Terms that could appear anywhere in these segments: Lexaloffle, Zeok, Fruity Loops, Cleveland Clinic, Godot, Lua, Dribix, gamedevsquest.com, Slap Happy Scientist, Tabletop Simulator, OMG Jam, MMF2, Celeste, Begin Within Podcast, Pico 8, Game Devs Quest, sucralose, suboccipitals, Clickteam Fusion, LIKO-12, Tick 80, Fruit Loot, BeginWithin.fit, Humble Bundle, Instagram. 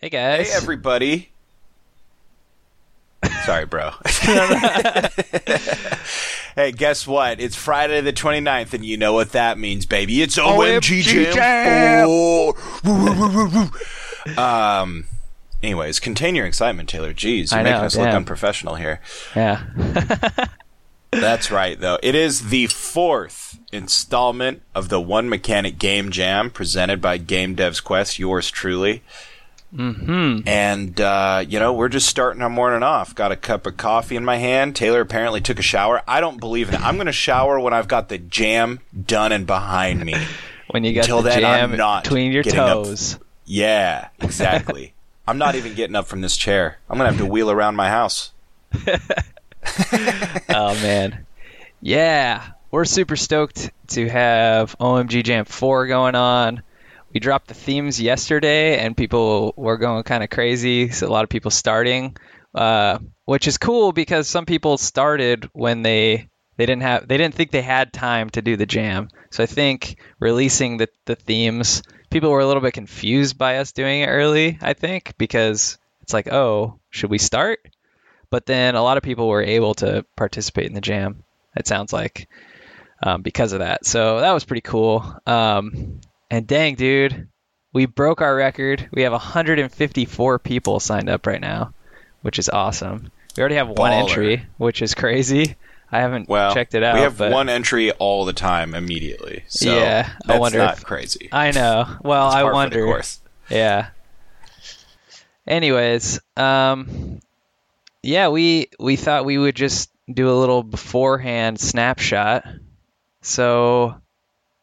Hey guys. Hey everybody. Sorry, bro. Hey, guess what? It's Friday the 29th, and you know what that means, baby. It's OMG Jam. Anyways, contain your excitement, Taylor. Jeez, you're making us look unprofessional here. Yeah. That's right, though. It is the fourth installment of the One Mechanic Game Jam presented by Game Devs Quest, yours truly. Mm-hmm. And, we're just starting our morning off. Got a cup of coffee in my hand. Taylor apparently took a shower. I don't believe in it. I'm going to shower when I've got the jam done and behind me. When you got the jam between your toes. Yeah, exactly. I'm not even getting up from this chair. I'm going to have to wheel around my house. Oh, man. Yeah, we're super stoked to have OMG Jam 4 going on. We dropped the themes yesterday, and people were going kind of crazy. So a lot of people starting, which is cool because some people started when they didn't think they had time to do the jam. So I think releasing the themes, people were a little bit confused by us doing it early. I think because it's like, oh, should we start? But then a lot of people were able to participate in the jam. It sounds like because of that. So that was pretty cool. And dang, dude, we broke our record. We have 154 people signed up right now, which is awesome. We already have one entry, which is crazy. I haven't checked it out. We have one entry all the time immediately. So yeah, that's not crazy. I know. Well, I wonder. Of course. Yeah. Anyways, we thought we would just do a little beforehand snapshot. So,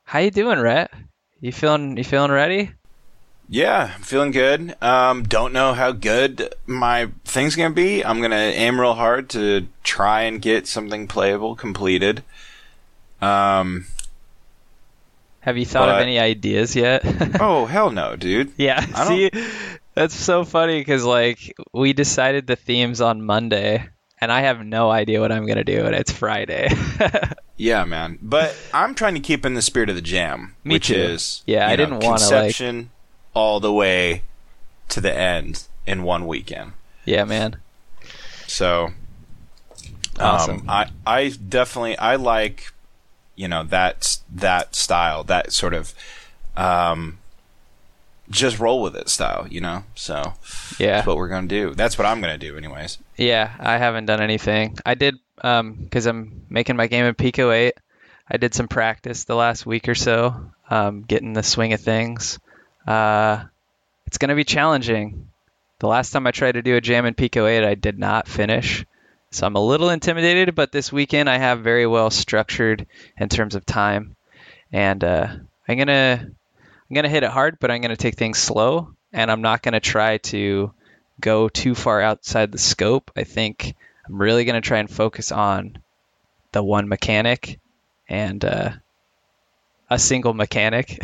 how you doing, Rhett? You feeling ready? Yeah, I'm feeling good. Don't know how good my thing's going to be. I'm going to aim real hard to try and get something playable completed. Have you thought of any ideas yet? Oh, hell no, dude. Yeah, see? That's so funny because, we decided the themes on Monday, and I have no idea what I'm going to do, and it's Friday. Yeah, man. But I'm trying to keep in the spirit of the jam, I didn't want to conception all the way to the end in one weekend. Yeah, man. So, awesome. I definitely like, that style, that sort of just roll with it style, So yeah, that's what we're gonna do. That's what I'm gonna do, anyways. Yeah, I haven't done anything. I did. Because I'm making my game in Pico 8. I did some practice the last week or so, getting the swing of things. It's going to be challenging. The last time I tried to do a jam in Pico 8, I did not finish. So I'm a little intimidated, but this weekend I have very well structured in terms of time. And I'm gonna hit it hard, but I'm going to take things slow. And I'm not going to try to go too far outside the scope. I think I'm really going to try and focus on the one mechanic and a single mechanic.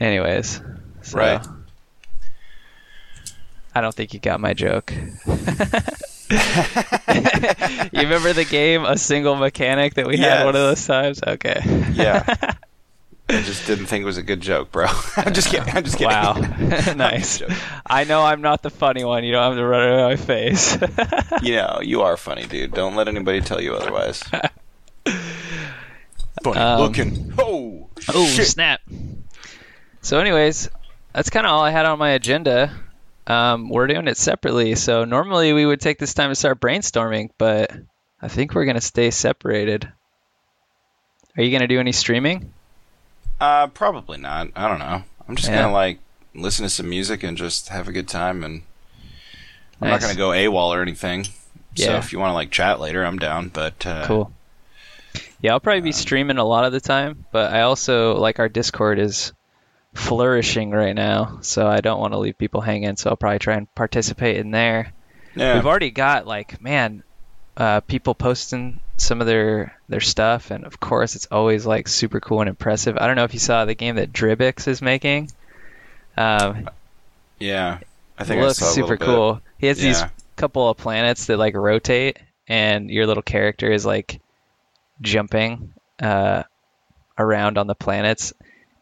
Anyways. So right. I don't think you got my joke. You remember the game, A Single Mechanic, that we had one of those times? Okay. Yeah. I just didn't think it was a good joke, bro. I'm just kidding. Wow. Nice. I know I'm not the funny one. You don't have to run it out of my face. You are funny, dude. Don't let anybody tell you otherwise. Funny looking. Oh, shit. Snap. So anyways, that's kind of all I had on my agenda. We're doing it separately. So normally we would take this time to start brainstorming, but I think we're going to stay separated. Are you going to do any streaming? Probably not. I don't know. I'm just gonna listen to some music and just have a good time, and I'm not gonna go AWOL or anything. Yeah. So if you want to chat later, I'm down. But cool. Yeah, I'll probably be streaming a lot of the time, but I also our Discord is flourishing right now, so I don't want to leave people hanging. So I'll probably try and participate in there. Yeah. We've already got people posting some of their stuff, and of course it's always super cool and impressive. I don't know if you saw the game that Dribix is making. I think it looks super cool. He has these couple of planets that rotate, and your little character is jumping around on the planets,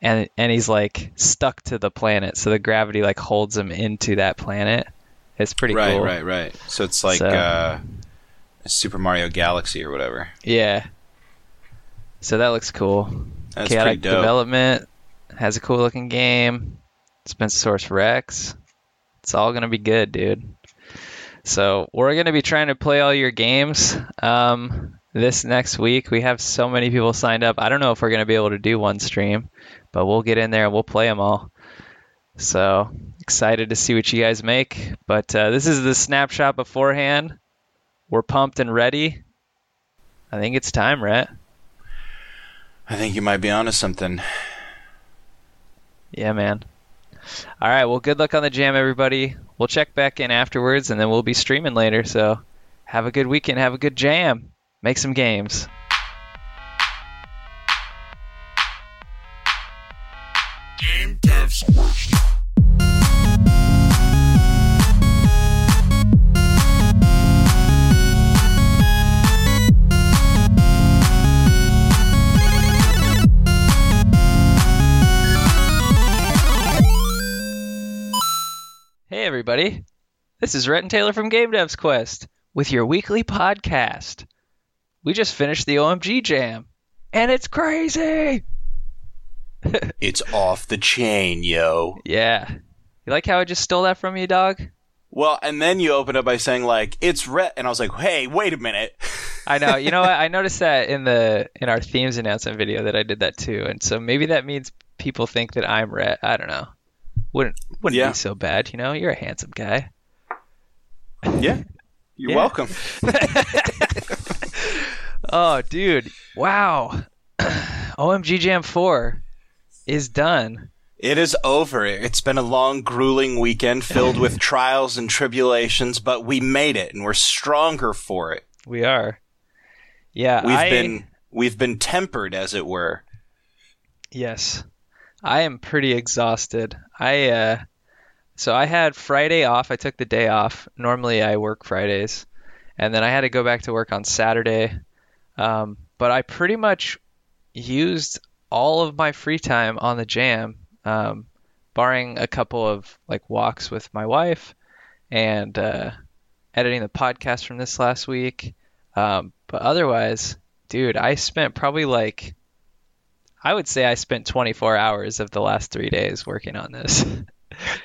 and he's like stuck to the planet, so the gravity like holds him into that planet. It's pretty cool. Right. So it's like Super Mario Galaxy or whatever. Yeah. So that looks cool. That's Chaotic pretty dope. Development has a cool looking game. Spencersaurus Rex. It's all gonna be good, dude. So we're gonna be trying to play all your games this next week. We have so many people signed up. I don't know if we're gonna be able to do one stream, but we'll get in there and we'll play them all. So excited to see what you guys make. But this is the snapshot beforehand. We're pumped and ready. I think it's time, Rhett. I think you might be onto something. Yeah, man. All right, well, good luck on the jam, everybody. We'll check back in afterwards, and then we'll be streaming later. So have a good weekend. Have a good jam. Make some games. Game Devs. Hey everybody, this is Rhett and Taylor from Game Devs Quest with your weekly podcast. We just finished the OMG Jam, and it's crazy! It's off the chain, yo. Yeah. You like how I just stole that from you, dog? Well, and then you opened up by saying, like, it's Rhett, and I was like, hey, wait a minute. I know. You know what? I noticed that in our themes announcement video that I did that too, and so maybe that means people think that I'm Rhett. I don't know. Wouldn't be so bad, you know? You're a handsome guy. Yeah. You're welcome. Oh, dude. Wow. OMG Jam 4 is done. It is over. It's been a long, grueling weekend filled with trials and tribulations, but we made it, and we're stronger for it. We are. Yeah. We've been tempered, as it were. Yes. I am pretty exhausted. So I had Friday off. I took the day off. Normally I work Fridays, and then I had to go back to work on Saturday. But I pretty much used all of my free time on the jam, barring a couple of like walks with my wife and editing the podcast from this last week. But otherwise, dude, I spent probably like. I would say I spent 24 hours of the last 3 days working on this.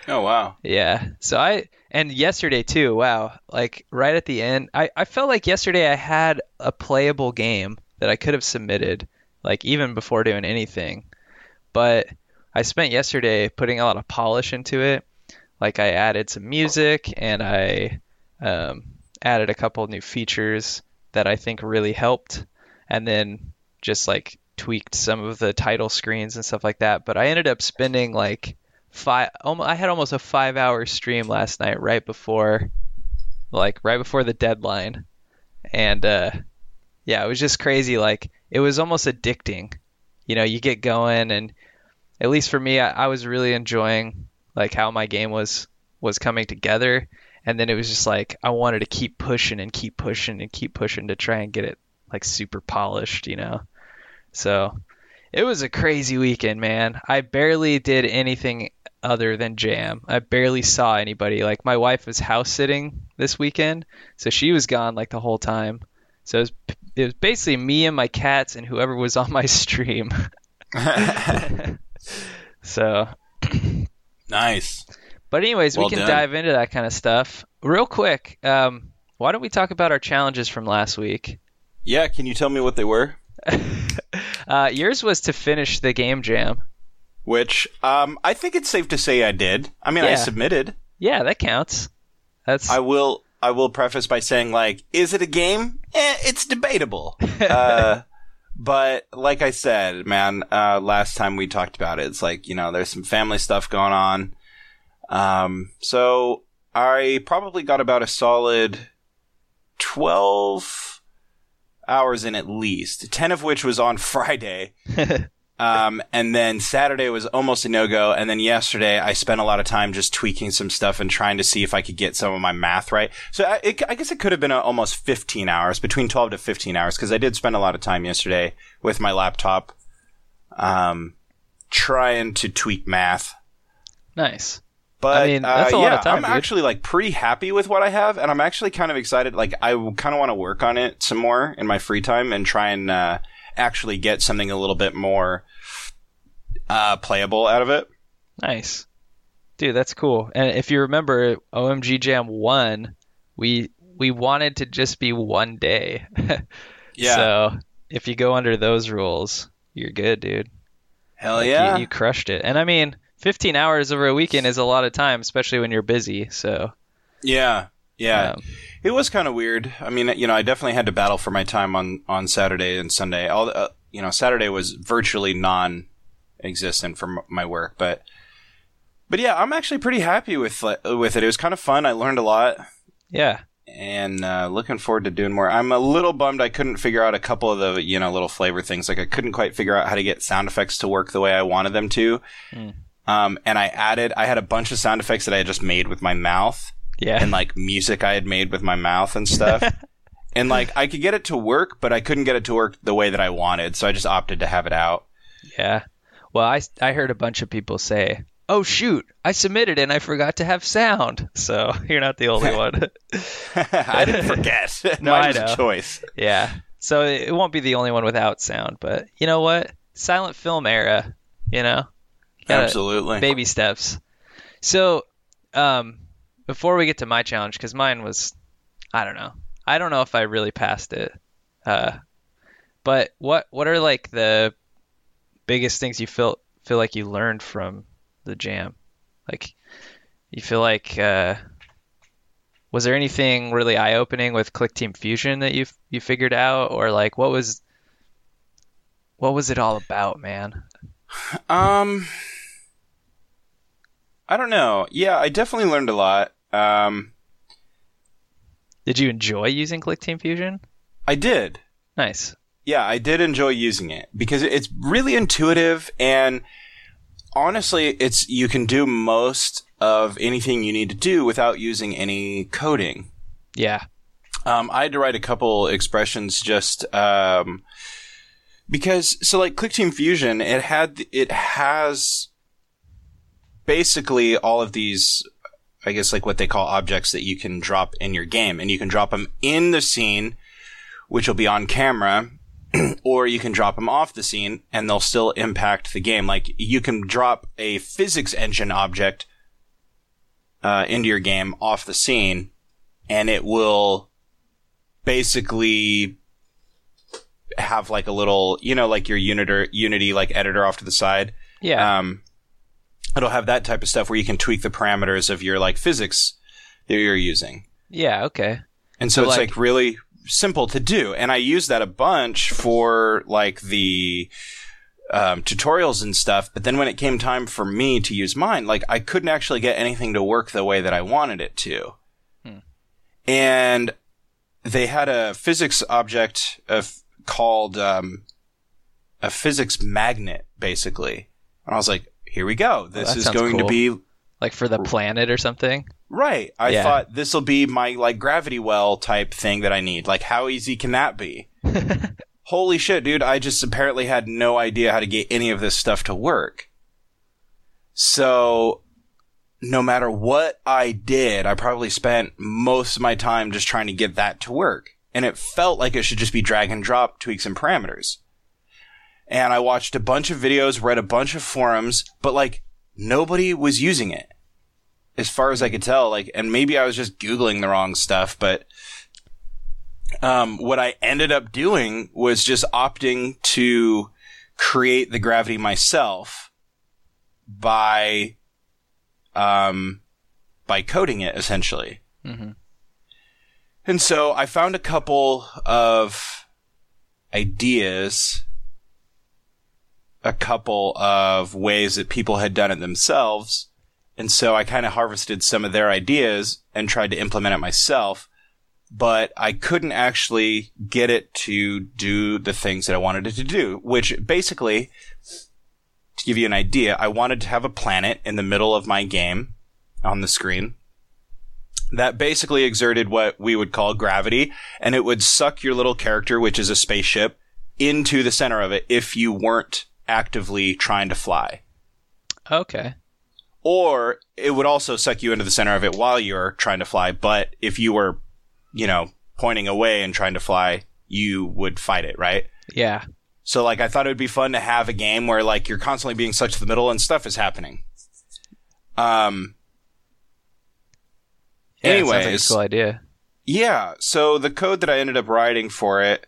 Oh, wow. Yeah. So and yesterday too. Wow. Like right at the end, I felt like yesterday I had a playable game that I could have submitted like even before doing anything, but I spent yesterday putting a lot of polish into it. Like I added some music and I added a couple of new features that I think really helped. And then just like, tweaked some of the title screens and stuff like that, but I ended up spending like almost a 5-hour stream last night right before the deadline, and it was just crazy. Like it was almost addicting, you know. You get going, and at least for me, I was really enjoying like how my game was coming together, and then it was just like I wanted to keep pushing and keep pushing and keep pushing to try and get it like super polished, you know. So it was a crazy weekend, man. I barely did anything other than jam. I barely saw anybody. Like my wife was house sitting this weekend, so she was gone like the whole time. So it was basically me and my cats and whoever was on my stream. So nice. But anyways, well, we can dive into that kind of stuff real quick. Why don't we talk about our challenges from last week? Yeah, can you tell me what they were? Yours was to finish the game jam, which I think it's safe to say I did. I mean, yeah. I submitted. Yeah, that counts. I will preface by saying, like, is it a game? It's debatable. But like I said, man, last time we talked about it, it's like, you know, there's some family stuff going on. So I probably got about a solid 12 hours in at least, 10 of which was on Friday. And then Saturday was almost a no-go, and then yesterday I spent a lot of time just tweaking some stuff and trying to see if I could get some of my math right. So I guess it could have been almost 15 hours, between 12 to 15 hours, because I did spend a lot of time yesterday with my laptop trying to tweak math. Nice. But I mean, that's a lot of time, I'm actually like pretty happy with what I have, and I'm actually kind of excited. Like, I kind of want to work on it some more in my free time and try and actually get something a little bit more playable out of it. Nice. Dude, that's cool. And if you remember, OMG Jam 1, we wanted to just be one day. Yeah. So if you go under those rules, you're good, dude. Hell like, yeah. You crushed it. And I mean, 15 hours over a weekend is a lot of time, especially when you're busy. So yeah. It was kind of weird. I mean, you know, I definitely had to battle for my time on Saturday and Sunday. Saturday was virtually non-existent for my work, but yeah, I'm actually pretty happy with it. It was kind of fun. I learned a lot. Yeah. And looking forward to doing more. I'm a little bummed I couldn't figure out a couple of the, you know, little flavor things. Like, I couldn't quite figure out how to get sound effects to work the way I wanted them to. Mm. And I had a bunch of sound effects that I had just made with my mouth. Yeah. And like music I had made with my mouth and stuff. And like, I could get it to work, but I couldn't get it to work the way that I wanted. So I just opted to have it out. Yeah. Well, I heard a bunch of people say, oh shoot, I submitted and I forgot to have sound. So you're not the only one. I didn't forget. No, I know. A choice. Yeah. So it won't be the only one without sound, but you know what? Silent film era, you know? Absolutely. Baby steps. So, before we get to my challenge, because mine was, I don't know if I really passed it. But what are like the biggest things you feel like you learned from the jam? Like, you feel like was there anything really eye opening with Clickteam Fusion that you figured out, or like what was it all about, man? I don't know. Yeah, I definitely learned a lot. Did you enjoy using Clickteam Fusion? I did. Nice. Yeah, I did enjoy using it because it's really intuitive, and honestly, you can do most of anything you need to do without using any coding. Yeah. I had to write a couple expressions just because, so like Clickteam Fusion, it has basically all of these, I guess, like what they call objects that you can drop in your game, and you can drop them in the scene, which will be on camera, or you can drop them off the scene and they'll still impact the game. Like, you can drop a physics engine object into your game off the scene, and it will basically have like a little, you know, like your Unity like editor off to the side. Yeah. It'll have that type of stuff where you can tweak the parameters of your like physics that you're using. Yeah. Okay. And so it's like really simple to do. And I use that a bunch for like the tutorials and stuff. But then when it came time for me to use mine, like, I couldn't actually get anything to work the way that I wanted it to. Hmm. And they had a physics object called a physics magnet, basically. And I was like, here we go. This is going cool. to be like for the planet or something. Right. I thought this will be my like gravity well type thing that I need. Like, how easy can that be? Holy shit, dude. I just apparently had no idea how to get any of this stuff to work. So no matter what I did, I probably spent most of my time just trying to get that to work. And it felt like it should just be drag and drop, tweaks and parameters. And I watched a bunch of videos, read a bunch of forums, but like nobody was using it as far as I could tell. Like, and maybe I was just Googling the wrong stuff, but what I ended up doing was just opting to create the gravity myself by coding it, essentially. Mm-hmm. And so I found a couple of ideas, a couple of ways that people had done it themselves. And so I kind of harvested some of their ideas and tried to implement it myself, but I couldn't actually get it to do the things that I wanted it to do, which basically, to give you an idea, I wanted to have a planet in the middle of my game on the screen that basically exerted what we would call gravity, and it would suck your little character, which is a spaceship, into the center of it if you weren't actively trying to fly. Okay. Or it would also suck you into the center of it while you're trying to fly, but if you were, you know, pointing away and trying to fly, you would fight it, right? Yeah. So, like, I thought it would be fun to have a game where, like, you're constantly being sucked to the middle and stuff is happening. Yeah, anyways. Sounds like a cool idea. Yeah. So, the code that I ended up writing for it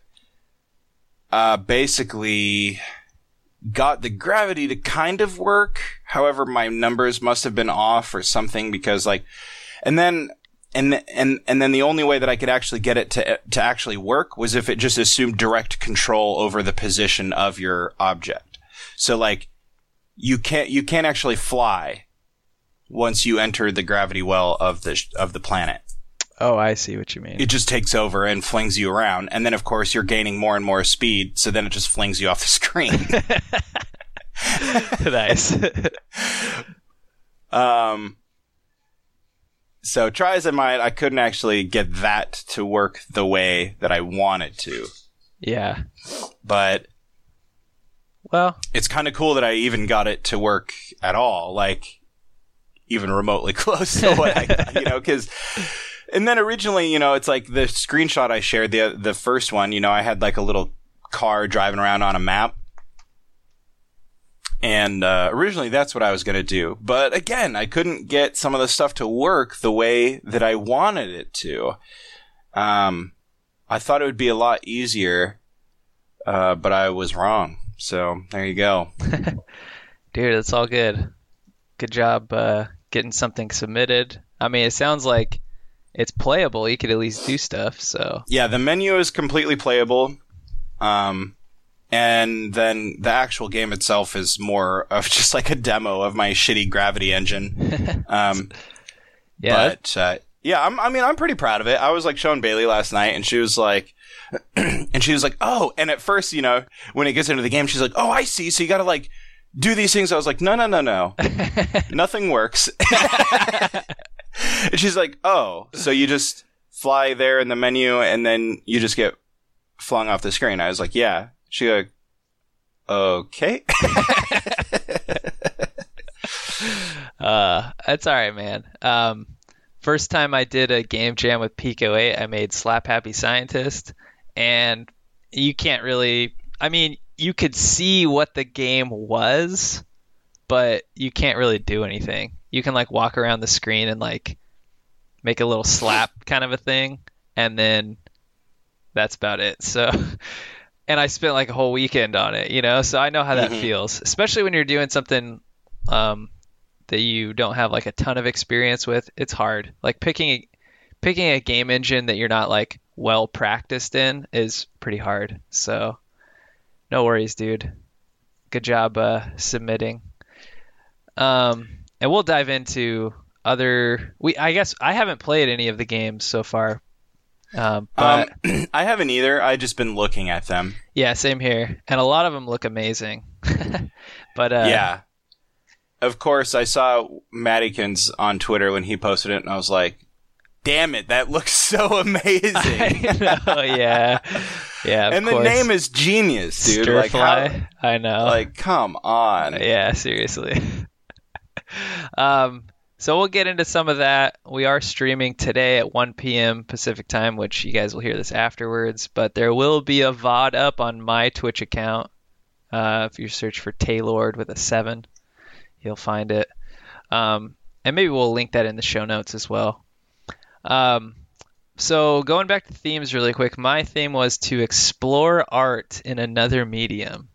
basically got the gravity to kind of work. However, my numbers must have been off or something because, like... And then the only way that I could actually get it to actually work was if it just assumed direct control over the position of your object. So, like, you can't actually fly once you enter the gravity well of the planet. Oh, I see what you mean. It just takes over and flings you around, and then of course you're gaining more and more speed. So then it just flings you off the screen. Nice. So, try as I might, I couldn't actually get that to work the way that I wanted to. Yeah. But, well, it's kind of cool that I even got it to work at all, like, even remotely close to what I, you know, because, and then originally, you know, it's like the screenshot I shared, the first one, you know, I had like a little car driving around on a map. And originally, that's what I was going to do. But again, I couldn't get some of the stuff to work the way that I wanted it to. I thought it would be a lot easier, but I was wrong. So there you go. Dude, that's all good. Good job getting something submitted. I mean, it sounds like it's playable. You could at least do stuff. So yeah, the menu is completely playable. And then the actual game itself is more of just like a demo of my shitty gravity engine. Yeah. But, yeah, I'm pretty proud of it. I was like showing Bailey last night and she was like, oh, and at first, you know, when it gets into the game, she's like, oh, I see. So you got to like do these things. I was like, no, nothing works. And she's like, oh, so you just fly there in the menu and then you just get flung off the screen. I was like, yeah. She like, okay. That's all right, man. First time I did a game jam with Pico 8, I made Slap Happy Scientist, and you can't really. I mean, you could see what the game was, but you can't really do anything. You can like walk around the screen and like make a little slap kind of a thing, and then that's about it. So. And I spent like a whole weekend on it, you know, so I know how that feels, especially when you're doing something that you don't have like a ton of experience with. It's hard. Like picking a game engine that you're not like well practiced in is pretty hard. So no worries, dude. Good job submitting. And we'll dive into other. I guess I haven't played any of the games so far. But I haven't either. I've just been looking at them. Yeah, same here. And a lot of them look amazing. But yeah, of course, I saw Maddykins on Twitter when he posted it, and I was like, "Damn it, that looks so amazing!" I know, yeah, yeah. Of and course. The name is genius, dude. Stirfly? Like, how, I know. Like, come on. Yeah, seriously. So we'll get into some of that. We are streaming today at 1 p.m. Pacific time, which you guys will hear this afterwards. But there will be a VOD up on my Twitch account. If you search for Taylord with a 7, you'll find it. And maybe we'll link that in the show notes as well. So going back to themes really quick, my theme was to explore art in another medium.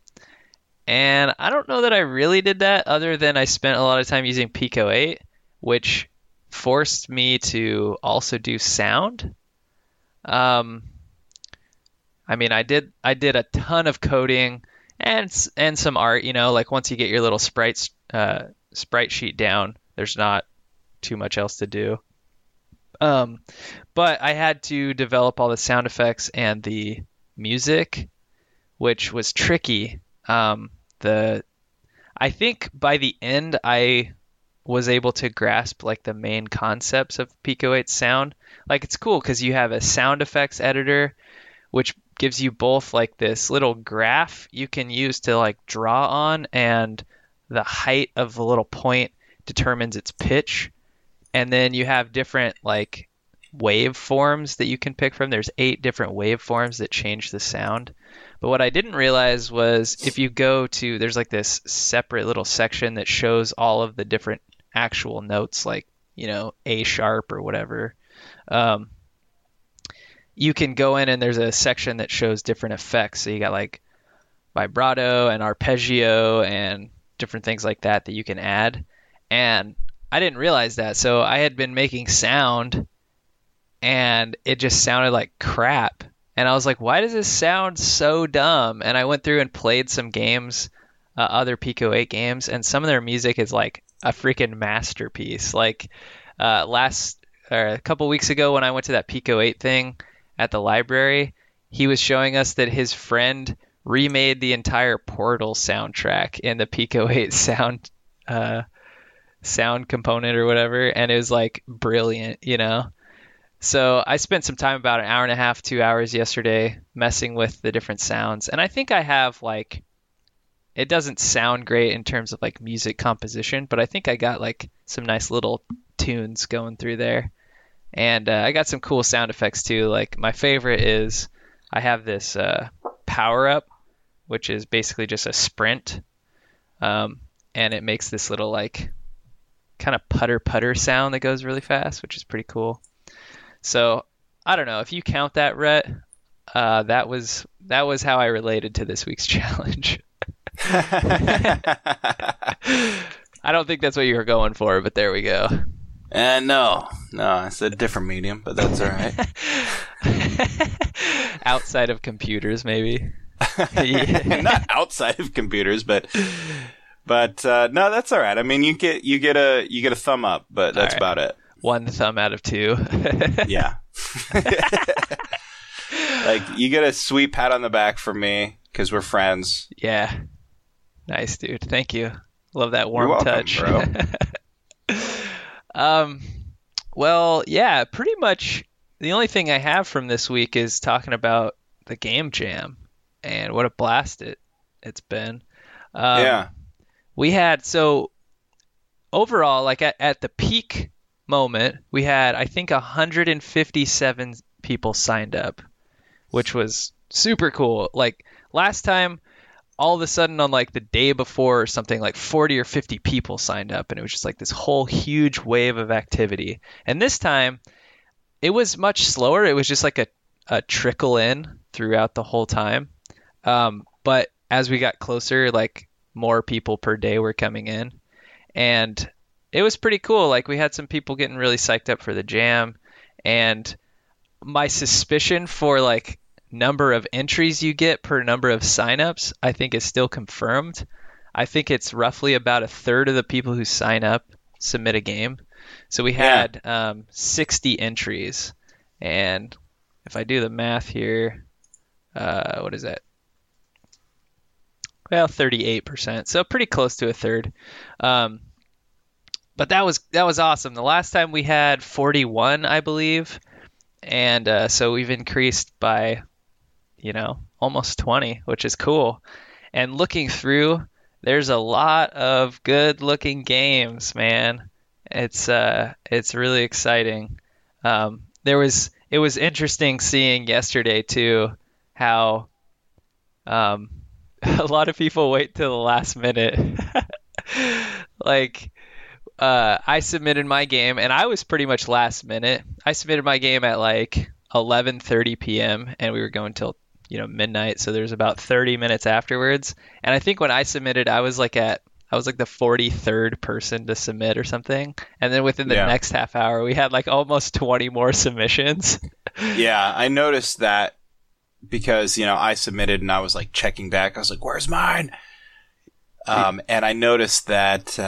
And I don't know that I really did that other than I spent a lot of time using Pico 8. Which forced me to also do sound. I mean, I did a ton of coding and some art. You know, like once you get your little sprite sheet down, there's not too much else to do. But I had to develop all the sound effects and the music, which was tricky. I think by the end I was able to grasp like the main concepts of Pico 8 sound. Like it's cool because you have a sound effects editor, which gives you both like this little graph you can use to like draw on, and the height of the little point determines its pitch. And then you have different like waveforms that you can pick from. There's 8 different waveforms that change the sound. But what I didn't realize was if you go to, there's like this separate little section that shows all of the different actual notes, like, you know, A sharp or whatever. You can go in and there's a section that shows different effects. So you got like vibrato and arpeggio and different things like that that you can add. And I didn't realize that. So I had been making sound and it just sounded like crap. And I was like, why does this sound so dumb? And I went through and played some games, other Pico 8 games, and some of their music is like a freaking masterpiece. Like a couple weeks ago when I went to that Pico 8 thing at the library, he was showing us that his friend remade the entire Portal soundtrack in the Pico 8 sound component or whatever, and it was like brilliant, you know? So I spent some time, about 1.5 hours, 2 hours yesterday, messing with the different sounds. And I think I have like, it doesn't sound great in terms of like music composition, but I think I got like some nice little tunes going through there. And I got some cool sound effects too. Like my favorite is I have this power up, which is basically just a sprint. And it makes this little like kind of putter sound that goes really fast, which is pretty cool. So I don't know if you count that, Rhett. That was how I related to this week's challenge. I don't think that's what you were going for, but there we go. No, it's a different medium, but that's all right. Outside of computers, maybe. Not outside of computers, but no, that's all right. I mean, you get a thumb up, but that's all right. About it. 1 thumb out of 2. Yeah. Like, you get a sweet pat on the back from me because we're friends. Yeah. Nice, dude. Thank you. Love that warm touch. You're welcome, bro. Well, yeah, pretty much the only thing I have from this week is talking about the Game Jam and what a blast it's been. Yeah. We had, so overall, like at the peak moment, we had, I think, 157 people signed up, which was super cool. Like last time, all of a sudden on like the day before or something, like 40 or 50 people signed up, and it was just like this whole huge wave of activity. And this time it was much slower. It was just like a trickle in throughout the whole time. But as we got closer, like more people per day were coming in, and it was pretty cool. Like we had some people getting really psyched up for the jam, and my suspicion for like number of entries you get per number of signups, I think is still confirmed. I think it's roughly about 1/3 of the people who sign up submit a game. So we had 60 entries, and if I do the math here, what is that? Well, 38%. So pretty close to 1/3. But that was awesome. The last time we had 41, I believe, and so we've increased by, you know, almost 20, which is cool. And looking through, there's a lot of good-looking games, man. It's really exciting. It was interesting seeing yesterday too how a lot of people wait till the last minute, like. I submitted my game, and I was pretty much last minute. I submitted my game at like 11:30 p.m. and we were going till, you know, midnight. So there's about 30 minutes afterwards. And I think when I submitted, I was like the 43rd person to submit or something. And then within the next half hour, we had like almost 20 more submissions. Yeah, I noticed that because, you know, I submitted and I was like checking back. I was like, where's mine? And I noticed that,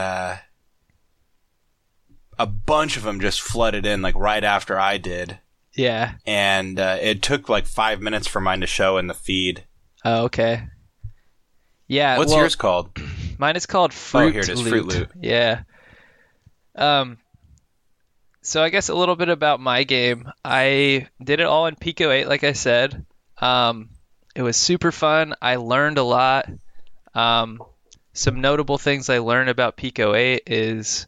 a bunch of them just flooded in like right after I did. Yeah. And it took like 5 minutes for mine to show in the feed. Oh, okay. Yeah. What's yours called? Mine is called Fruit Loot. Oh, here it is, Fruit Loot. Yeah. So I guess a little bit about my game. I did it all in Pico 8, like I said. It was super fun. I learned a lot. Some notable things I learned about Pico 8 is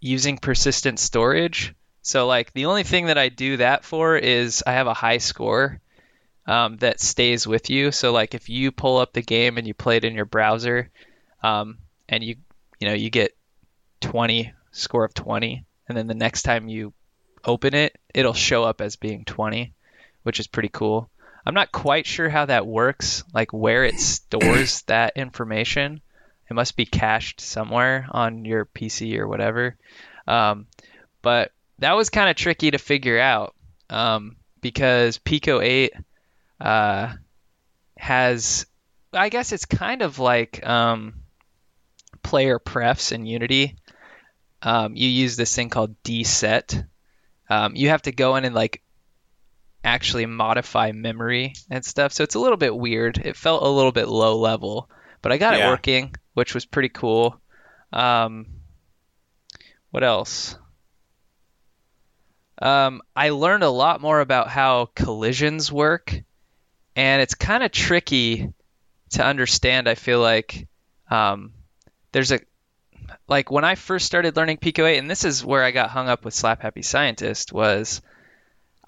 using persistent storage. So like the only thing that I do that for is I have a high score that stays with you. So like if you pull up the game and you play it in your browser and you get 20, score of 20, and then the next time you open it, it'll show up as being 20, which is pretty cool. I'm not quite sure how that works, like where it stores that information. It must be cached somewhere on your PC or whatever. But that was kind of tricky to figure out because Pico 8 has, I guess it's kind of like player prefs in Unity. You use this thing called dset. You have to go in and like actually modify memory and stuff. So it's a little bit weird. It felt a little bit low level, but I got it working, which was pretty cool. What else? I learned a lot more about how collisions work, and it's kind of tricky to understand. I feel like like when I first started learning Pico 8, and this is where I got hung up with Slap Happy Scientist, was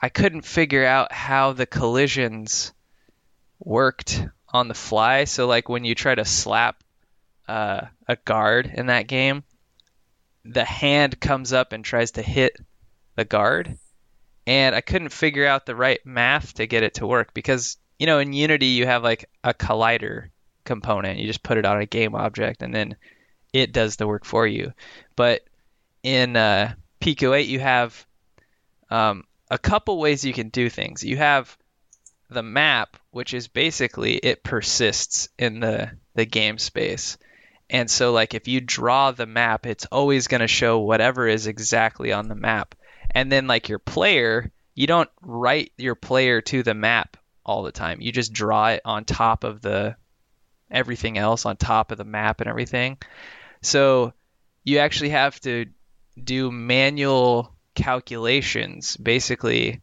I couldn't figure out how the collisions worked on the fly. So like when you try to slap a guard in that game, the hand comes up and tries to hit the guard. And I couldn't figure out the right math to get it to work because, you know, in Unity you have like a collider component. You just put it on a game object and then it does the work for you. But in Pico 8, you have a couple ways you can do things. You have the map, which is basically it persists in the game space. And so like if you draw the map, it's always going to show whatever is exactly on the map. And then like your player, you don't write your player to the map all the time. You just draw it on top of the everything else, on top of the map and everything. So you actually have to do manual calculations. Basically,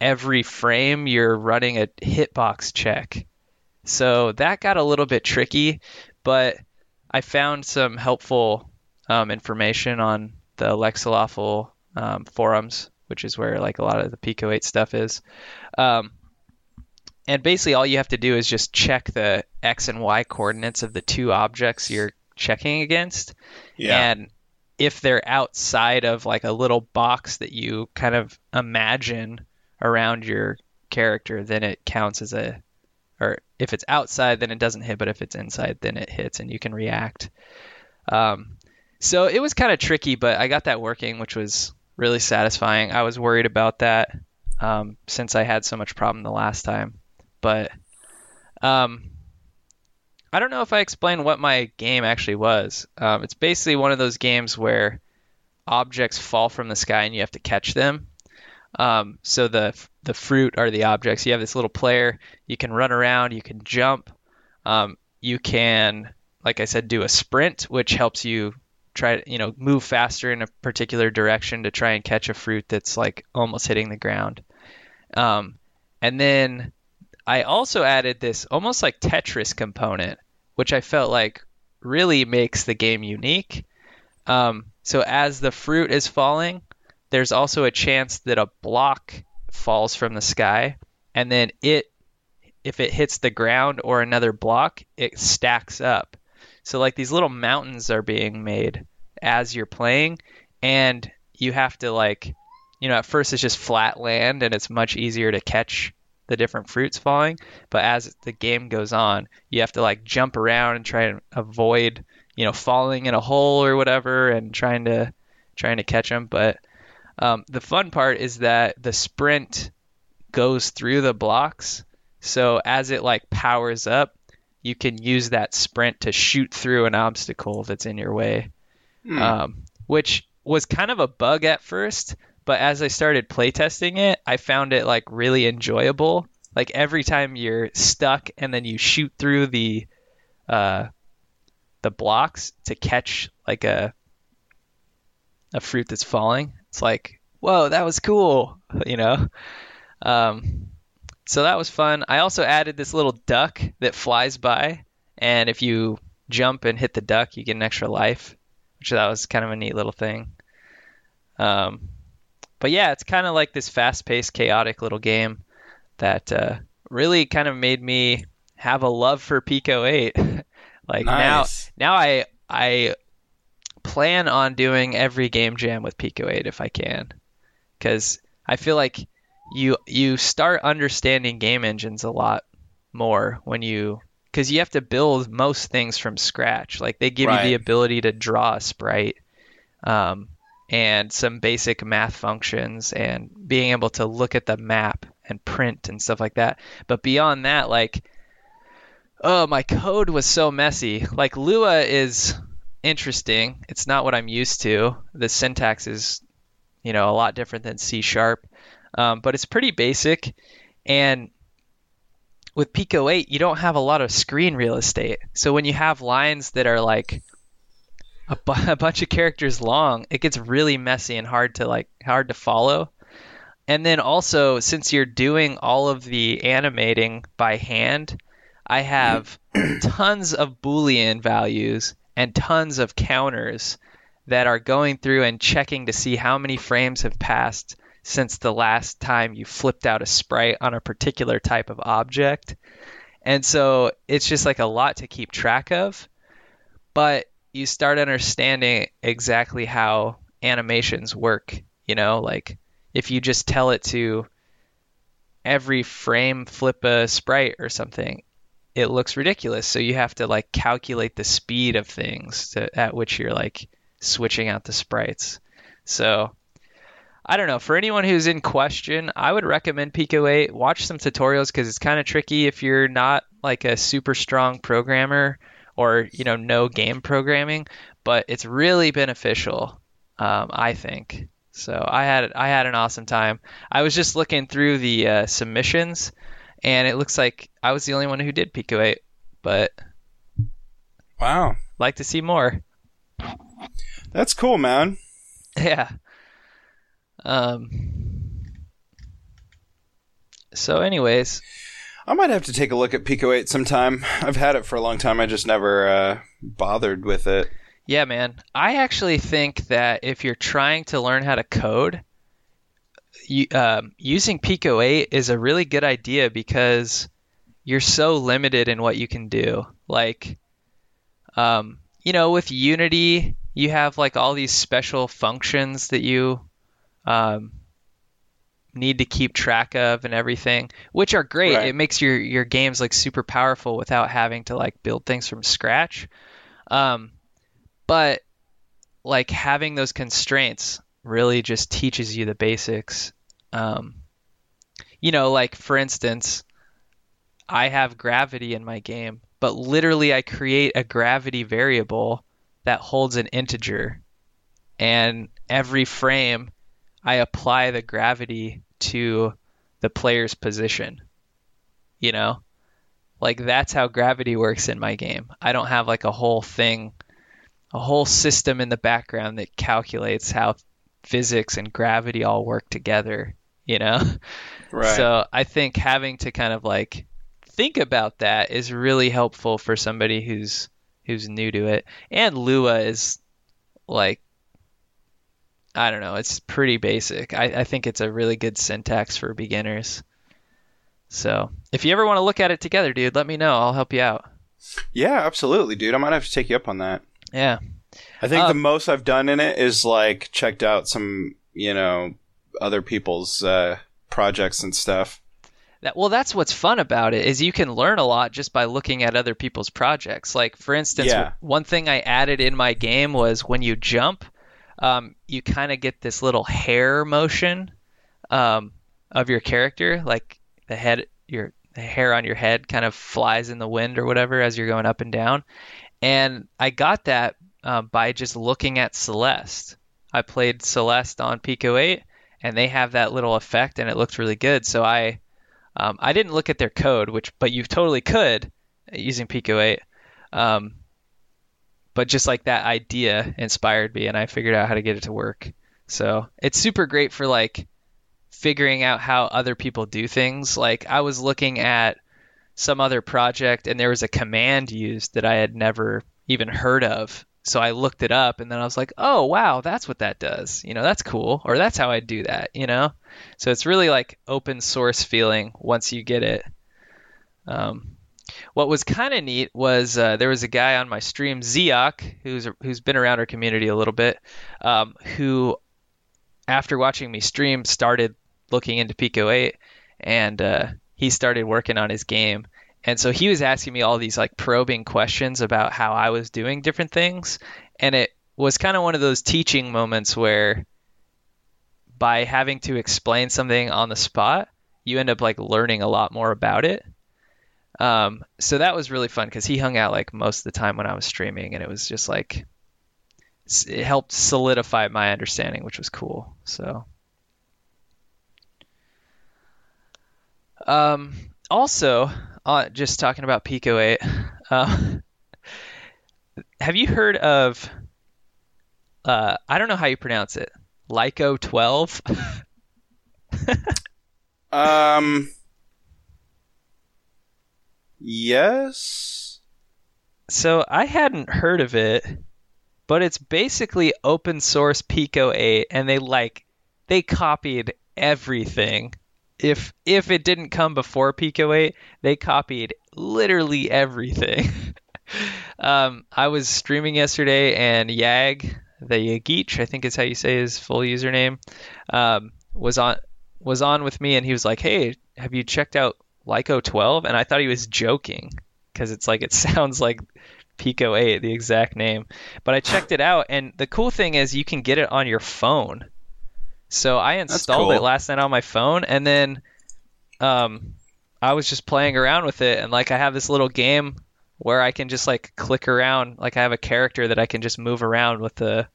every frame you're running a hitbox check. So that got a little bit tricky, but I found some helpful information on the Lexaloffle forums, which is where like a lot of the Pico 8 stuff is. And basically all you have to do is just check the X and Y coordinates of the two objects you're checking against. Yeah. And if they're outside of like a little box that you kind of imagine around your character, then it counts as or if it's outside, then it doesn't hit, but if it's inside, then it hits and you can react. So it was kind of tricky, but I got that working, which was really satisfying. I was worried about that since I had so much problem the last time, but I don't know if I explained what my game actually was. It's basically one of those games where objects fall from the sky and you have to catch them. So the fruit are the objects. You have this little player. You can run around. You can jump. You can, like I said, do a sprint, which helps you try to move faster in a particular direction to try and catch a fruit that's like almost hitting the ground. And then I also added this almost like Tetris component, which I felt like really makes the game unique. So as the fruit is falling, there's also a chance that a block falls from the sky, and then if it hits the ground or another block, it stacks up. So like these little mountains are being made as you're playing, and you have to like, at first it's just flat land and it's much easier to catch the different fruits falling, but as the game goes on, you have to like jump around and try and avoid, falling in a hole or whatever, and trying to catch them. But the fun part is that the sprint goes through the blocks, so as it like powers up, you can use that sprint to shoot through an obstacle that's in your way, which was kind of a bug at first. But as I started playtesting it, I found it like really enjoyable. Like every time you're stuck and then you shoot through the blocks to catch like a fruit that's falling, it's like, whoa, that was cool. So that was fun. I also added this little duck that flies by, and if you jump and hit the duck, you get an extra life, which that was kind of a neat little thing. But yeah, it's kind of like this fast-paced, chaotic little game that really kind of made me have a love for Pico 8. Like nice. now I plan on doing every game jam with Pico 8 if I can, because I feel like you start understanding game engines a lot more when because you have to build most things from scratch. Like they give you the ability to draw a sprite, and some basic math functions, and being able to look at the map and print and stuff like that. But beyond that, like, oh, my code was so messy. Like Lua is interesting. It's not what I'm used to. The syntax is, a lot different than C#, but it's pretty basic. And with Pico 8, you don't have a lot of screen real estate. So when you have lines that are like a bunch of characters long, it gets really messy and hard to follow. And then also, since you're doing all of the animating by hand, I have tons of Boolean values and tons of counters that are going through and checking to see how many frames have passed since the last time you flipped out a sprite on a particular type of object. And so it's just like a lot to keep track of, but you start understanding exactly how animations work. Like if you just tell it to every frame flip a sprite or something, it looks ridiculous. So you have to like calculate the speed of things at which you're like switching out the sprites. So I don't know, for anyone who's in question, I would recommend Pico 8. Watch some tutorials, because it's kind of tricky if you're not like a super strong programmer or, no game programming, but it's really beneficial, I think. So I had an awesome time. I was just looking through the submissions, and it looks like I was the only one who did Pico 8, but wow, like to see more. That's cool, man. Yeah. So anyways, I might have to take a look at Pico 8 sometime. I've had it for a long time. I just never bothered with it. Yeah, man. I actually think that if you're trying to learn how to code, using Pico 8 is a really good idea, because you're so limited in what you can do. Like, with Unity, you have like all these special functions that you need to keep track of and everything, which are great. Right. It makes your games like super powerful without having to like build things from scratch. But like having those constraints really just teaches you the basics. Like for instance, I have gravity in my game, but literally I create a gravity variable that holds an integer, and every frame I apply the gravity to the player's position. Like that's how gravity works in my game. I don't have like a whole system in the background that calculates how physics and gravity all work together, Right. So I think having to kind of like think about that is really helpful for somebody who's new to it. And Lua is like, I don't know. It's pretty basic. I think it's a really good syntax for beginners. So if you ever want to look at it together, dude, let me know. I'll help you out. Yeah, absolutely, dude. I might have to take you up on that. Yeah. I think the most I've done in it is like checked out some, other people's projects and stuff. That's what's fun about it is you can learn a lot just by looking at other people's projects. Like for instance, One thing I added in my game was when you jump, you kind of get this little hair motion of your character, like the hair on your head kind of flies in the wind or whatever as you're going up and down. And I got that by just looking at Celeste. I played Celeste on Pico 8, and they have that little effect, and it looked really good. So I didn't look at their code, but you totally could using Pico 8. But just like that idea inspired me, and I figured out how to get it to work. So it's super great for like figuring out how other people do things. Like, I was looking at some other project and there was a command used that I had never even heard of. So I looked it up and then I was like, oh, wow, that's what that does. You know, that's cool. Or that's how I do that, you know? So it's really like open source feeling once you get it. What was kind of neat was there was a guy on my stream, Zeok, who's been around our community a little bit, who, after watching me stream, started looking into Pico 8, and he started working on his game. And so he was asking me all these like probing questions about how I was doing different things. And it was kind of one of those teaching moments where by having to explain something on the spot, you end up like learning a lot more about it. So that was really fun because he hung out like most of the time when I was streaming, and it was just like, it helped solidify my understanding, which was cool. So, also, just talking about Pico 8, have you heard of, I don't know how you pronounce it, LIKO-12? Yes. So I hadn't heard of it, but it's basically open source Pico 8, and they copied everything. If it didn't come before Pico 8, they copied literally everything. I was streaming yesterday, and Yag, the Yageech, I think is how you say his full username, was on with me, and he was like, "Hey, have you checked out LIKO-12?" And I thought he was joking because it's like, it sounds like Pico 8, the exact name. But I checked it out, and the cool thing is you can get it on your phone. So I installed it last night on my phone, and then I was just playing around with it, and like I have this little game where I can just like click around, like I have a character that I can just move around with the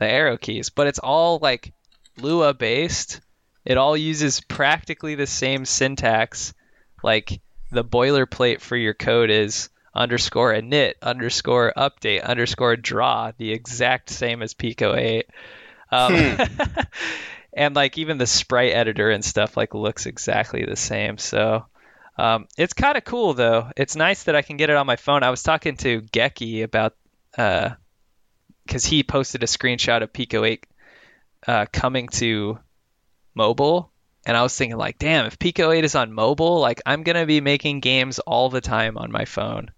arrow keys. But it's all like Lua based. It all uses practically the same syntax. Like the boilerplate for your code is _init_update_draw, the exact same as Pico 8. And like even the sprite editor and stuff like looks exactly the same. So it's kind of cool though. It's nice that I can get it on my phone. I was talking to Geki about, cause he posted a screenshot of Pico 8 coming to mobile. And I was thinking like, damn, if Pico 8 is on mobile, like I'm going to be making games all the time on my phone.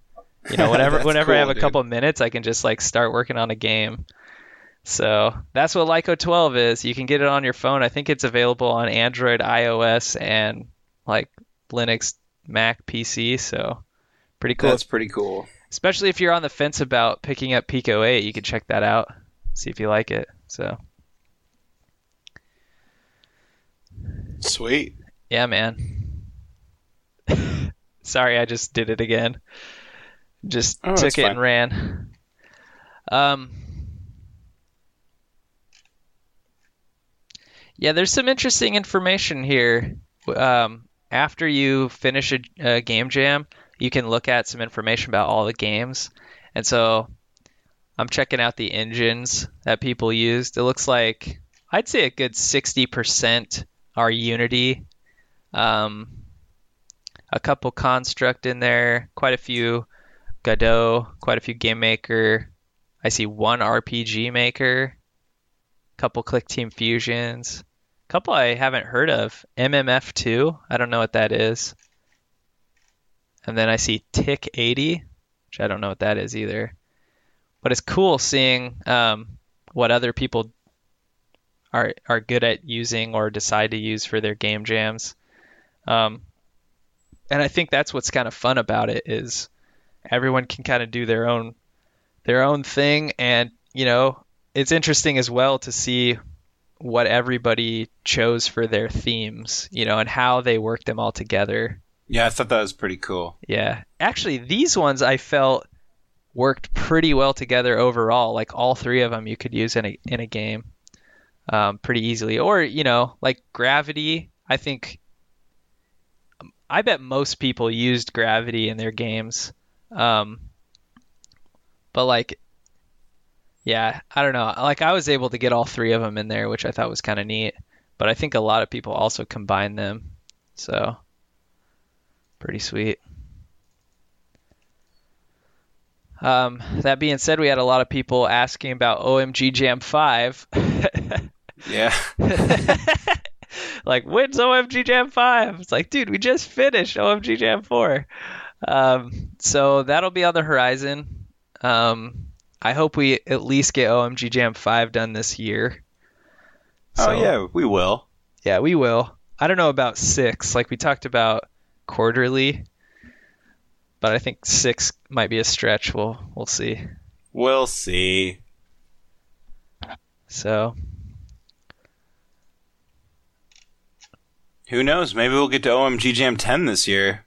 You know, whenever I have a couple minutes, I can just like start working on a game. So that's what LIKO-12 is. You can get it on your phone. I think it's available on Android, iOS, and like Linux, Mac, PC. So pretty cool. That's pretty cool. Especially if you're on the fence about picking up Pico 8, you can check that out, see if you like it. So. Sweet. Yeah, man. Sorry, I just did it again. Just took it and ran. Yeah, there's some interesting information here. After you finish a game jam, you can look at some information about all the games. And so I'm checking out the engines that people used. It looks like I'd say a good 60% our Unity, a couple Construct in there, quite a few Godot, quite a few Game Maker. I see one RPG Maker, a couple Clickteam Fusions, a couple I haven't heard of, MMF2, I don't know what that is. And then I see Tick 80, which I don't know what that is either. But it's cool seeing what other people do. Are good at using or decide to use for their game jams. And I think that's what's kind of fun about it is everyone can kind of do their own thing. And, you know, it's interesting as well to see what everybody chose for their themes, you know, and how they worked them all together. Yeah, I thought that was pretty cool. Yeah. Actually, these ones I felt worked pretty well together overall. Like all three of them you could use in a game. Pretty easily. Or, you know, like Gravity, I bet most people used Gravity in their games. But like, yeah, I don't know. Like I was able to get all three of them in there, which I thought was kind of neat. But I think a lot of people also combine them. So pretty sweet. That being said, we had a lot of people asking about OMG Jam 5. Yeah. Like, when's OMG Jam 5? It's like, dude, we just finished OMG Jam 4. So that'll be on the horizon. I hope we at least get OMG Jam 5 done this year. So, oh, yeah, we will. Yeah, we will. I don't know about 6. Like, we talked about quarterly, but I think 6 might be a stretch. We'll see. We'll see. So... who knows? Maybe we'll get to OMG Jam 10 this year.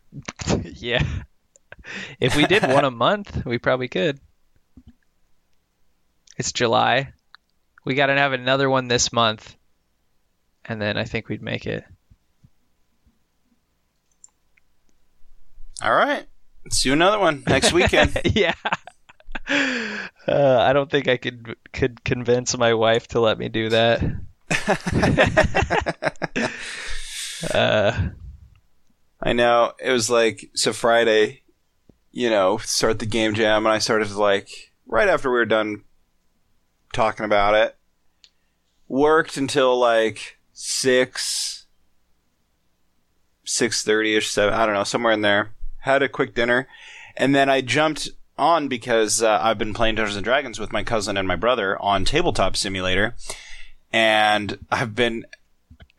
Yeah. If we did one a month, we probably could. It's July. We got to have another one this month. And then I think we'd make it. All right. Let's do another one next weekend. Yeah. I don't think I could convince my wife to let me do that. I know. It was like, so Friday, start the game jam, and I started right after we were done talking about it, worked until 6:30ish, 7, I don't know, somewhere in there. Had a quick dinner, and then I jumped on because I've been playing Dungeons & Dragons with my cousin and my brother on Tabletop Simulator, and I've been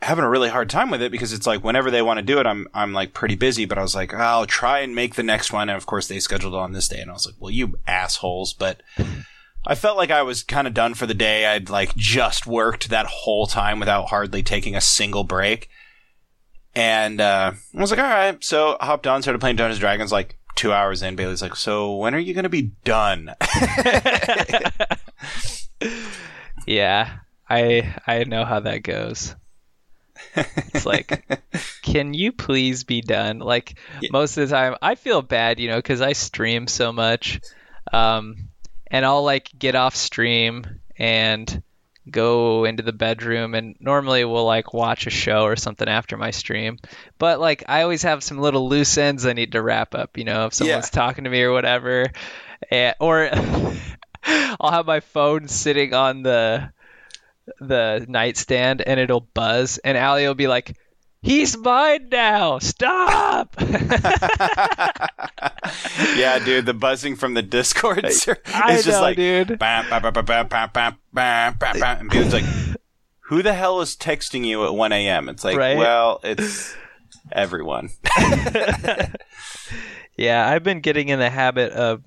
having a really hard time with it because it's whenever they want to do it, I'm pretty busy, but I was I'll try and make the next one. And of course they scheduled it on this day. And I was well, you assholes, but I felt I was kind of done for the day. I'd just worked that whole time without hardly taking a single break. And, I was all right. So I hopped on, started playing Dungeons & Dragons, 2 hours in. Bailey's so when are you going to be done? Yeah. I know how that goes. It's can you please be done? Most of the time I feel bad, because I stream so much, and I'll get off stream and go into the bedroom, and normally we'll watch a show or something after my stream, but I always have some little loose ends I need to wrap up, if someone's talking to me or whatever, or I'll have my phone sitting on the nightstand and it'll buzz, and Allie will be like, he's mine now, stop. Yeah, dude, the buzzing from the Discord is dude, and dude's who the hell is texting you at 1 a.m? It's right? Well, it's everyone. Yeah, I've been getting in the habit of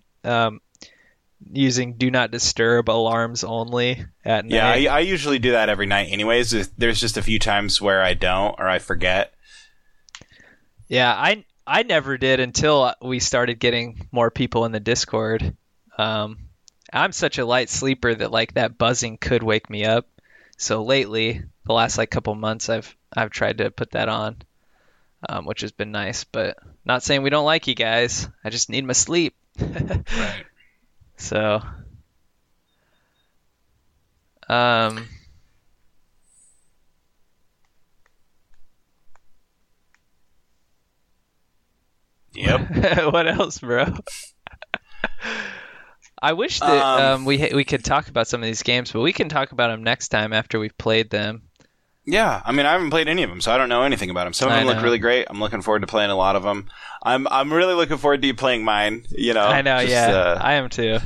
using do not disturb alarms only at night. Yeah, I usually do that every night anyways. There's just a few times where I don't, or I forget. Yeah, I never did until we started getting more people in the Discord. I'm such a light sleeper that that buzzing could wake me up. So lately, the last couple months, I've tried to put that on, which has been nice. But not saying we don't like you guys. I just need my sleep. Right. So, yep. What else, bro? I wish that we could talk about some of these games, but we can talk about them next time after we've played them. Yeah, I mean, I haven't played any of them, so I don't know anything about them. Some of them look really great. I'm looking forward to playing a lot of them. I'm really looking forward to you playing mine. I know, just, yeah, I am too.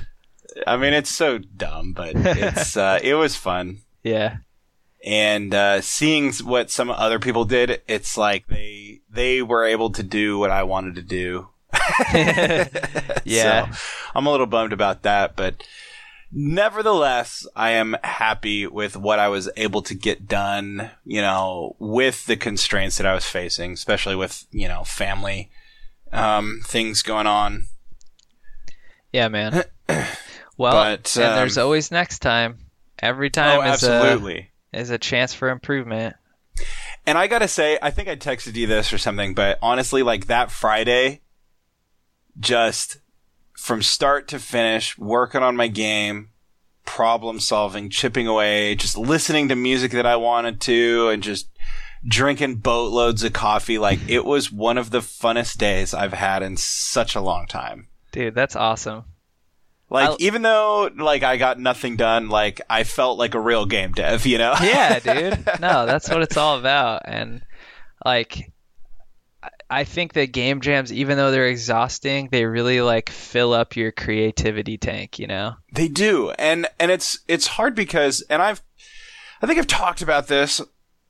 I mean, it's so dumb, but it's it was fun. Yeah, and seeing what some other people did, it's they were able to do what I wanted to do. Yeah, so, I'm a little bummed about that, but. Nevertheless, I am happy with what I was able to get done, with the constraints that I was facing, especially with, family things going on. Yeah, man. Well, and there's always next time. Every time is a chance for improvement. And I got to say, I think I texted you this or something, but honestly, that Friday, just... from start to finish, working on my game, problem solving, chipping away, just listening to music that I wanted to, and just drinking boatloads of coffee. Like, it was one of the funnest days I've had in such a long time. Dude, that's awesome. Like, even though, like, I got nothing done, like, I felt like a real game dev, you know? Yeah, dude. No, that's what it's all about. And, like, I think that game jams, even though they're exhausting, they really, like, fill up your creativity tank, you know? They do. And it's hard because, and I think I've talked about this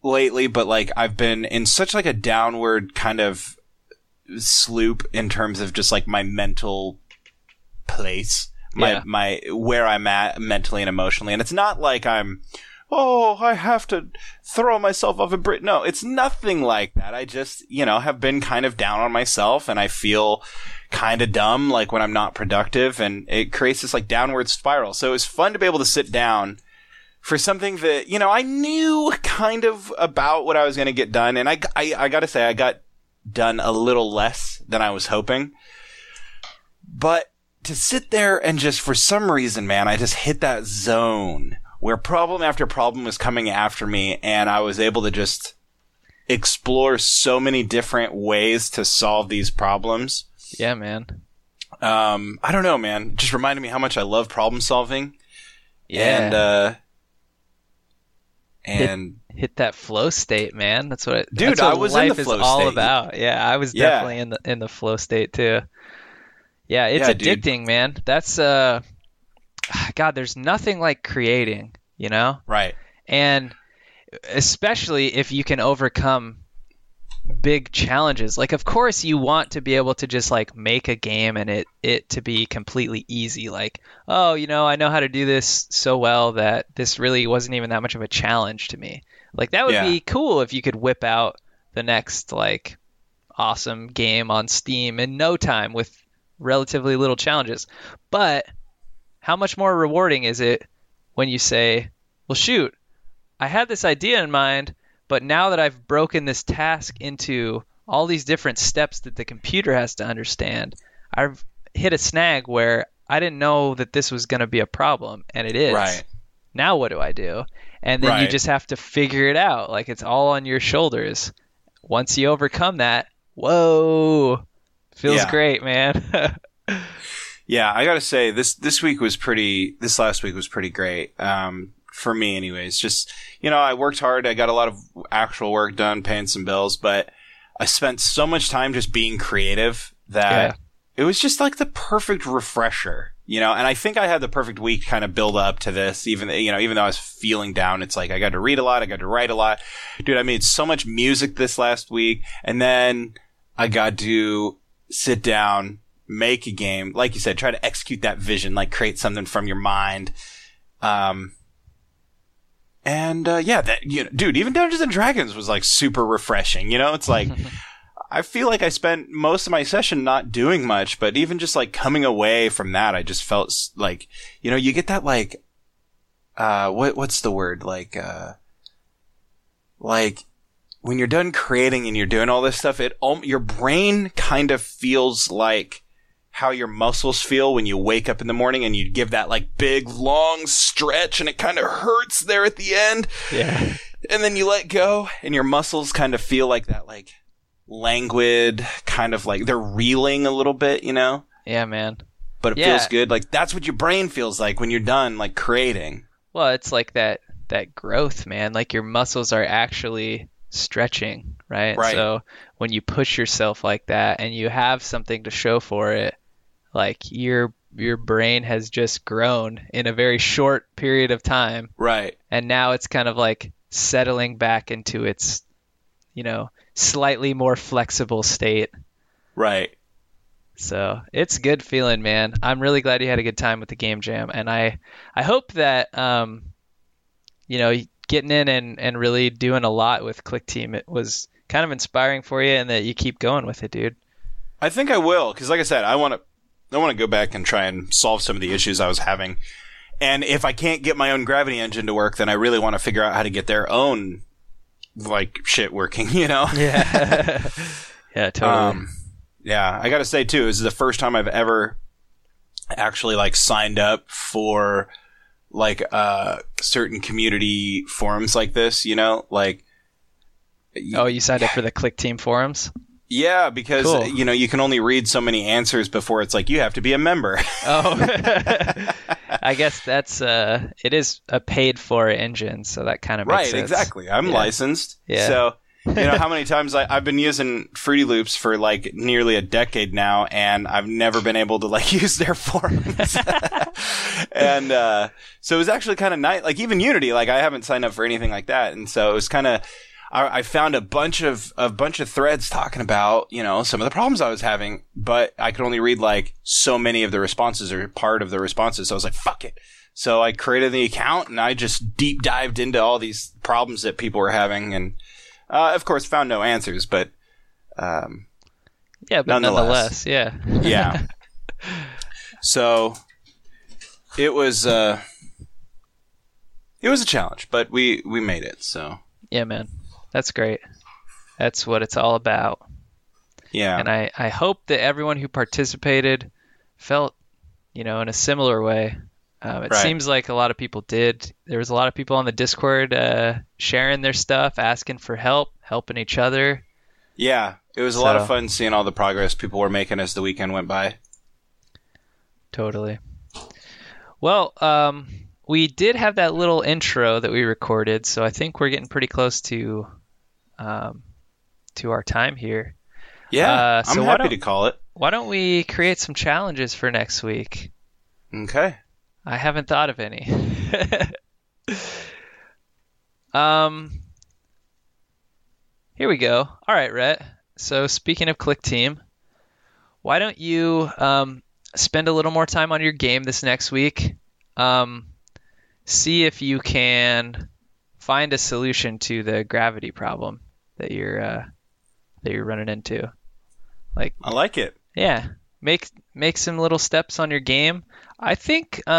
lately, but, like, I've been in such, like, a downward kind of slope in terms of just, like, my mental place. My where I'm at mentally and emotionally. And it's not like I'm, I have to throw myself off a bridge. No, it's nothing like that. I just, have been kind of down on myself, and I feel kind of dumb, like, when I'm not productive, and it creates this, like, downward spiral. So it was fun to be able to sit down for something that, I knew kind of about what I was going to get done. And I got to say, I got done a little less than I was hoping. But to sit there and just, for some reason, man, I just hit that zone where problem after problem was coming after me, and I was able to just explore so many different ways to solve these problems. Yeah, man. I don't know, man. It just reminded me how much I love problem solving. Yeah. And hit that flow state, man. That's what life is all about. Yeah, I was definitely in the flow state too. Yeah, it's addicting, dude. Man. That's God, there's nothing like creating, you know? Right. And especially if you can overcome big challenges. Like, of course you want to be able to just, like, make a game and it to be completely easy. Like, I know how to do this so well that this really wasn't even that much of a challenge to me. Like, that would be cool if you could whip out the next, like, awesome game on Steam in no time with relatively little challenges. But how much more rewarding is it when you say, well, shoot, I had this idea in mind, but now that I've broken this task into all these different steps that the computer has to understand, I've hit a snag where I didn't know that this was going to be a problem, and it is. Right. Now what do I do? And then you just have to figure it out. Like, it's all on your shoulders. Once you overcome that, whoa, feels great, man. Yeah, I gotta say, this last week was pretty great. For me anyways. Just, I worked hard, I got a lot of actual work done, paying some bills, but I spent so much time just being creative that it was just like the perfect refresher, and I think I had the perfect week kind of build up to this, even though I was feeling down. It's like I got to read a lot, I got to write a lot. Dude, I made so much music this last week, and then I got to sit down, make a game, like you said, try to execute that vision, like create something from your mind. Dude, even Dungeons and Dragons was like super refreshing. It's like I feel like I spent most of my session not doing much, but even just like coming away from that, I just felt like, you get that like, what's the word? Like, when you're done creating and you're doing all this stuff, your brain kind of feels like how your muscles feel when you wake up in the morning and you give that like big long stretch and it kind of hurts there at the end. Yeah. And then you let go and your muscles kind of feel like that, like languid, kind of like they're reeling a little bit, Yeah, man. But it feels good. Like, that's what your brain feels like when you're done like creating. Well, it's like that growth, man. Like, your muscles are actually stretching, right? So when you push yourself like that and you have something to show for it, like your brain has just grown in a very short period of time, right? And now it's kind of like settling back into its slightly more flexible state, right? So it's good feeling, man. I'm really glad you had a good time with the game jam, and I hope that getting in and really doing a lot with Clickteam, it was kind of inspiring for you, and that you keep going with it, dude. I think I will, because like I said, I want to go back and try and solve some of the issues I was having. And if I can't get my own gravity engine to work, then I really want to figure out how to get their own like shit working, Yeah. Yeah, totally. Yeah, I got to say too, this is the first time I've ever actually like signed up for like certain community forums like this, like Oh, you signed up for the Clickteam forums? Yeah, because cool. You know, you can only read so many answers before it's like you have to be a member. Oh, I guess that's it is a paid for engine, so that kind of makes sense. Right, exactly. I'm licensed. Yeah. So, you know, how many times I've been using Fruity Loops for like nearly a decade now, and I've never been able to like use their forums. And so it was actually kind of nice. Like even Unity, like I haven't signed up for anything like that, and so it was kind of. I found a bunch of threads talking about, you know, some of the problems I was having, but I could only read like so many of the responses or part of the responses. So I was like, fuck it. So I created the account and I just deep dived into all these problems that people were having, and of course found no answers, but yeah, but nonetheless yeah. So it was a challenge, but we made it. So yeah, man. That's great. That's what it's all about. Yeah. And I hope that everyone who participated felt, you know, in a similar way. It seems like a lot of people did. There was a lot of people on the Discord sharing their stuff, asking for help, helping each other. Yeah. It was a lot of fun seeing all the progress people were making as the weekend went by. Totally. Well, we did have that little intro that we recorded, so I think we're getting pretty close to our time here. Yeah, so I'm happy to call it. Why don't we create some challenges for next week? Okay. I haven't thought of any. Here we go. All right, Rhett. So speaking of Clickteam, why don't you spend a little more time on your game this next week? See if you can find a solution to the gravity problem that you're running into. Like, I like it. Yeah, make some little steps on your game. I think you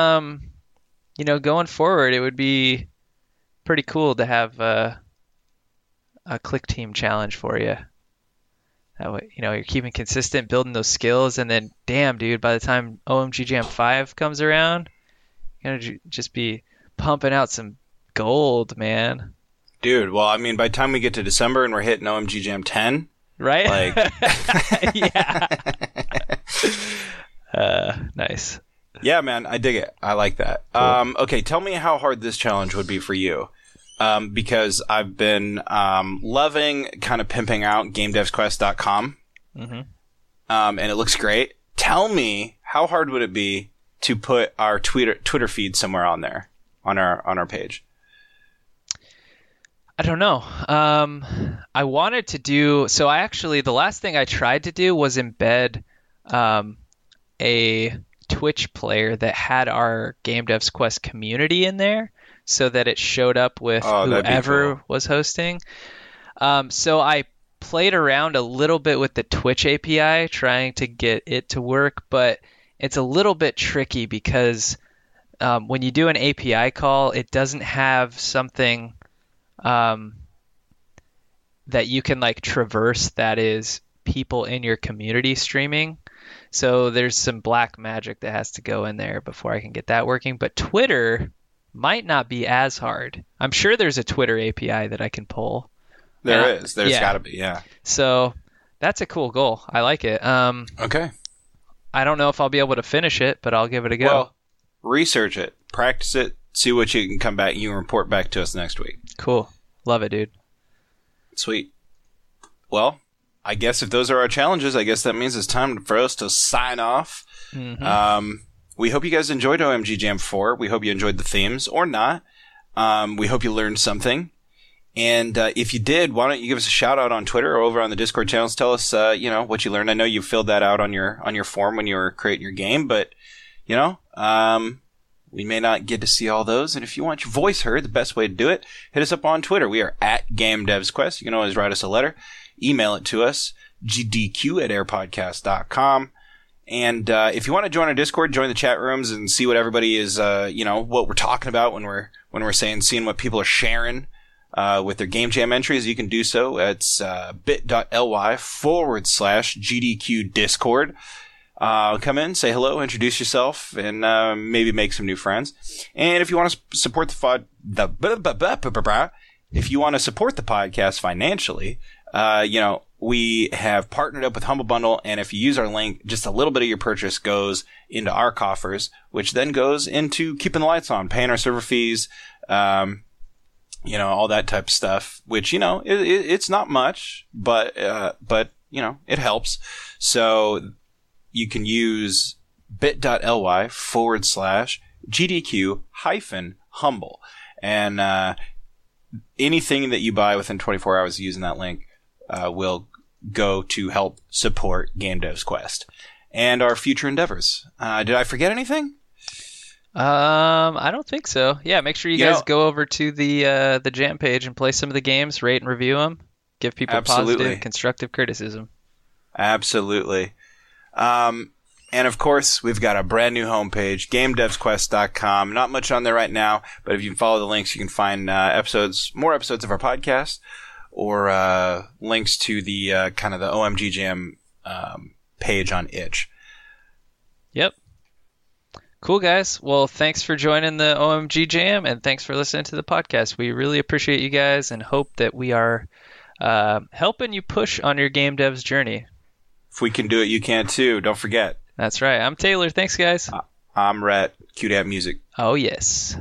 know, going forward, it would be pretty cool to have a Clickteam challenge for you. That way, you know, you're keeping consistent, building those skills, and then, damn, dude, by the time OMG Jam 5 comes around, you're gonna just be pumping out some gold, man. Dude, well, I mean, by the time we get to December and we're hitting OMG Jam 10, right? Like, yeah. Nice. Yeah, man, I dig it. I like that. Cool. Okay, tell me how hard this challenge would be for you, because I've been loving kind of pimping out gamedevsquest.com, and it looks great. Tell me, how hard would it be to put our Twitter feed somewhere on there? On our page? I don't know. I wanted to do... So I actually... The last thing I tried to do was embed a Twitch player that had our Game Devs Quest community in there so that it showed up with whoever was hosting. So I played around a little bit with the Twitch API trying to get it to work, but it's a little bit tricky because... when you do an API call, it doesn't have something that you can like traverse that is people in your community streaming. So there's some black magic that has to go in there before I can get that working. But Twitter might not be as hard. I'm sure there's a Twitter API that I can pull. There is. There's got to be, yeah. So that's a cool goal. I like it. Okay. I don't know if I'll be able to finish it, but I'll give it a go. Well, research it, practice it, see what you can come back. You report back to us next week. Cool. Love it, dude. Sweet. Well, I guess if those are our challenges, I guess that means it's time for us to sign off. Mm-hmm. We hope you guys enjoyed OMG Jam 4. We hope you enjoyed the themes or not. We hope you learned something. And if you did, why don't you give us a shout out on Twitter or over on the Discord channels? Tell us, you know, what you learned. I know you filled that out on your form when you were creating your game, but you know, we may not get to see all those. And if you want your voice heard, the best way to do it, hit us up on Twitter. We are at Game Devs Quest. You can always write us a letter, email it to us, gdq@airpodcast.com. And if you want to join our Discord, join the chat rooms and see what everybody is, you know, what we're talking about when we're saying, seeing what people are sharing with their Game Jam entries, you can do so. It's bit.ly/GDQ Discord. Come in, say hello, introduce yourself, and maybe make some new friends. And if you want to support the pod, if you want to support the podcast financially, we have partnered up with Humble Bundle, and if you use our link, just a little bit of your purchase goes into our coffers, which then goes into keeping the lights on, paying our server fees, all that type of stuff, which, it's not much, but it helps. So you can use bit.ly/GDQ-humble. And anything that you buy within 24 hours using that link will go to help support Game Devs Quest and our future endeavors. Did I forget anything? I don't think so. Yeah, make sure you guys go over to the Jam page and play some of the games, rate and review them, give people positive, constructive criticism. Absolutely. And of course, we've got a brand new homepage, gamedevsquest.com. Not much on there right now, but if you can follow the links, you can find more episodes of our podcast, or links to the kind of the OMG Jam page on itch. Yep. Cool, guys. Well, thanks for joining the OMG Jam, and thanks for listening to the podcast. We really appreciate you guys and hope that we are helping you push on your game devs journey. If we can do it, you can too. Don't forget. That's right. I'm Taylor. Thanks, guys. I'm Rhett. Cue that music. Oh, yes.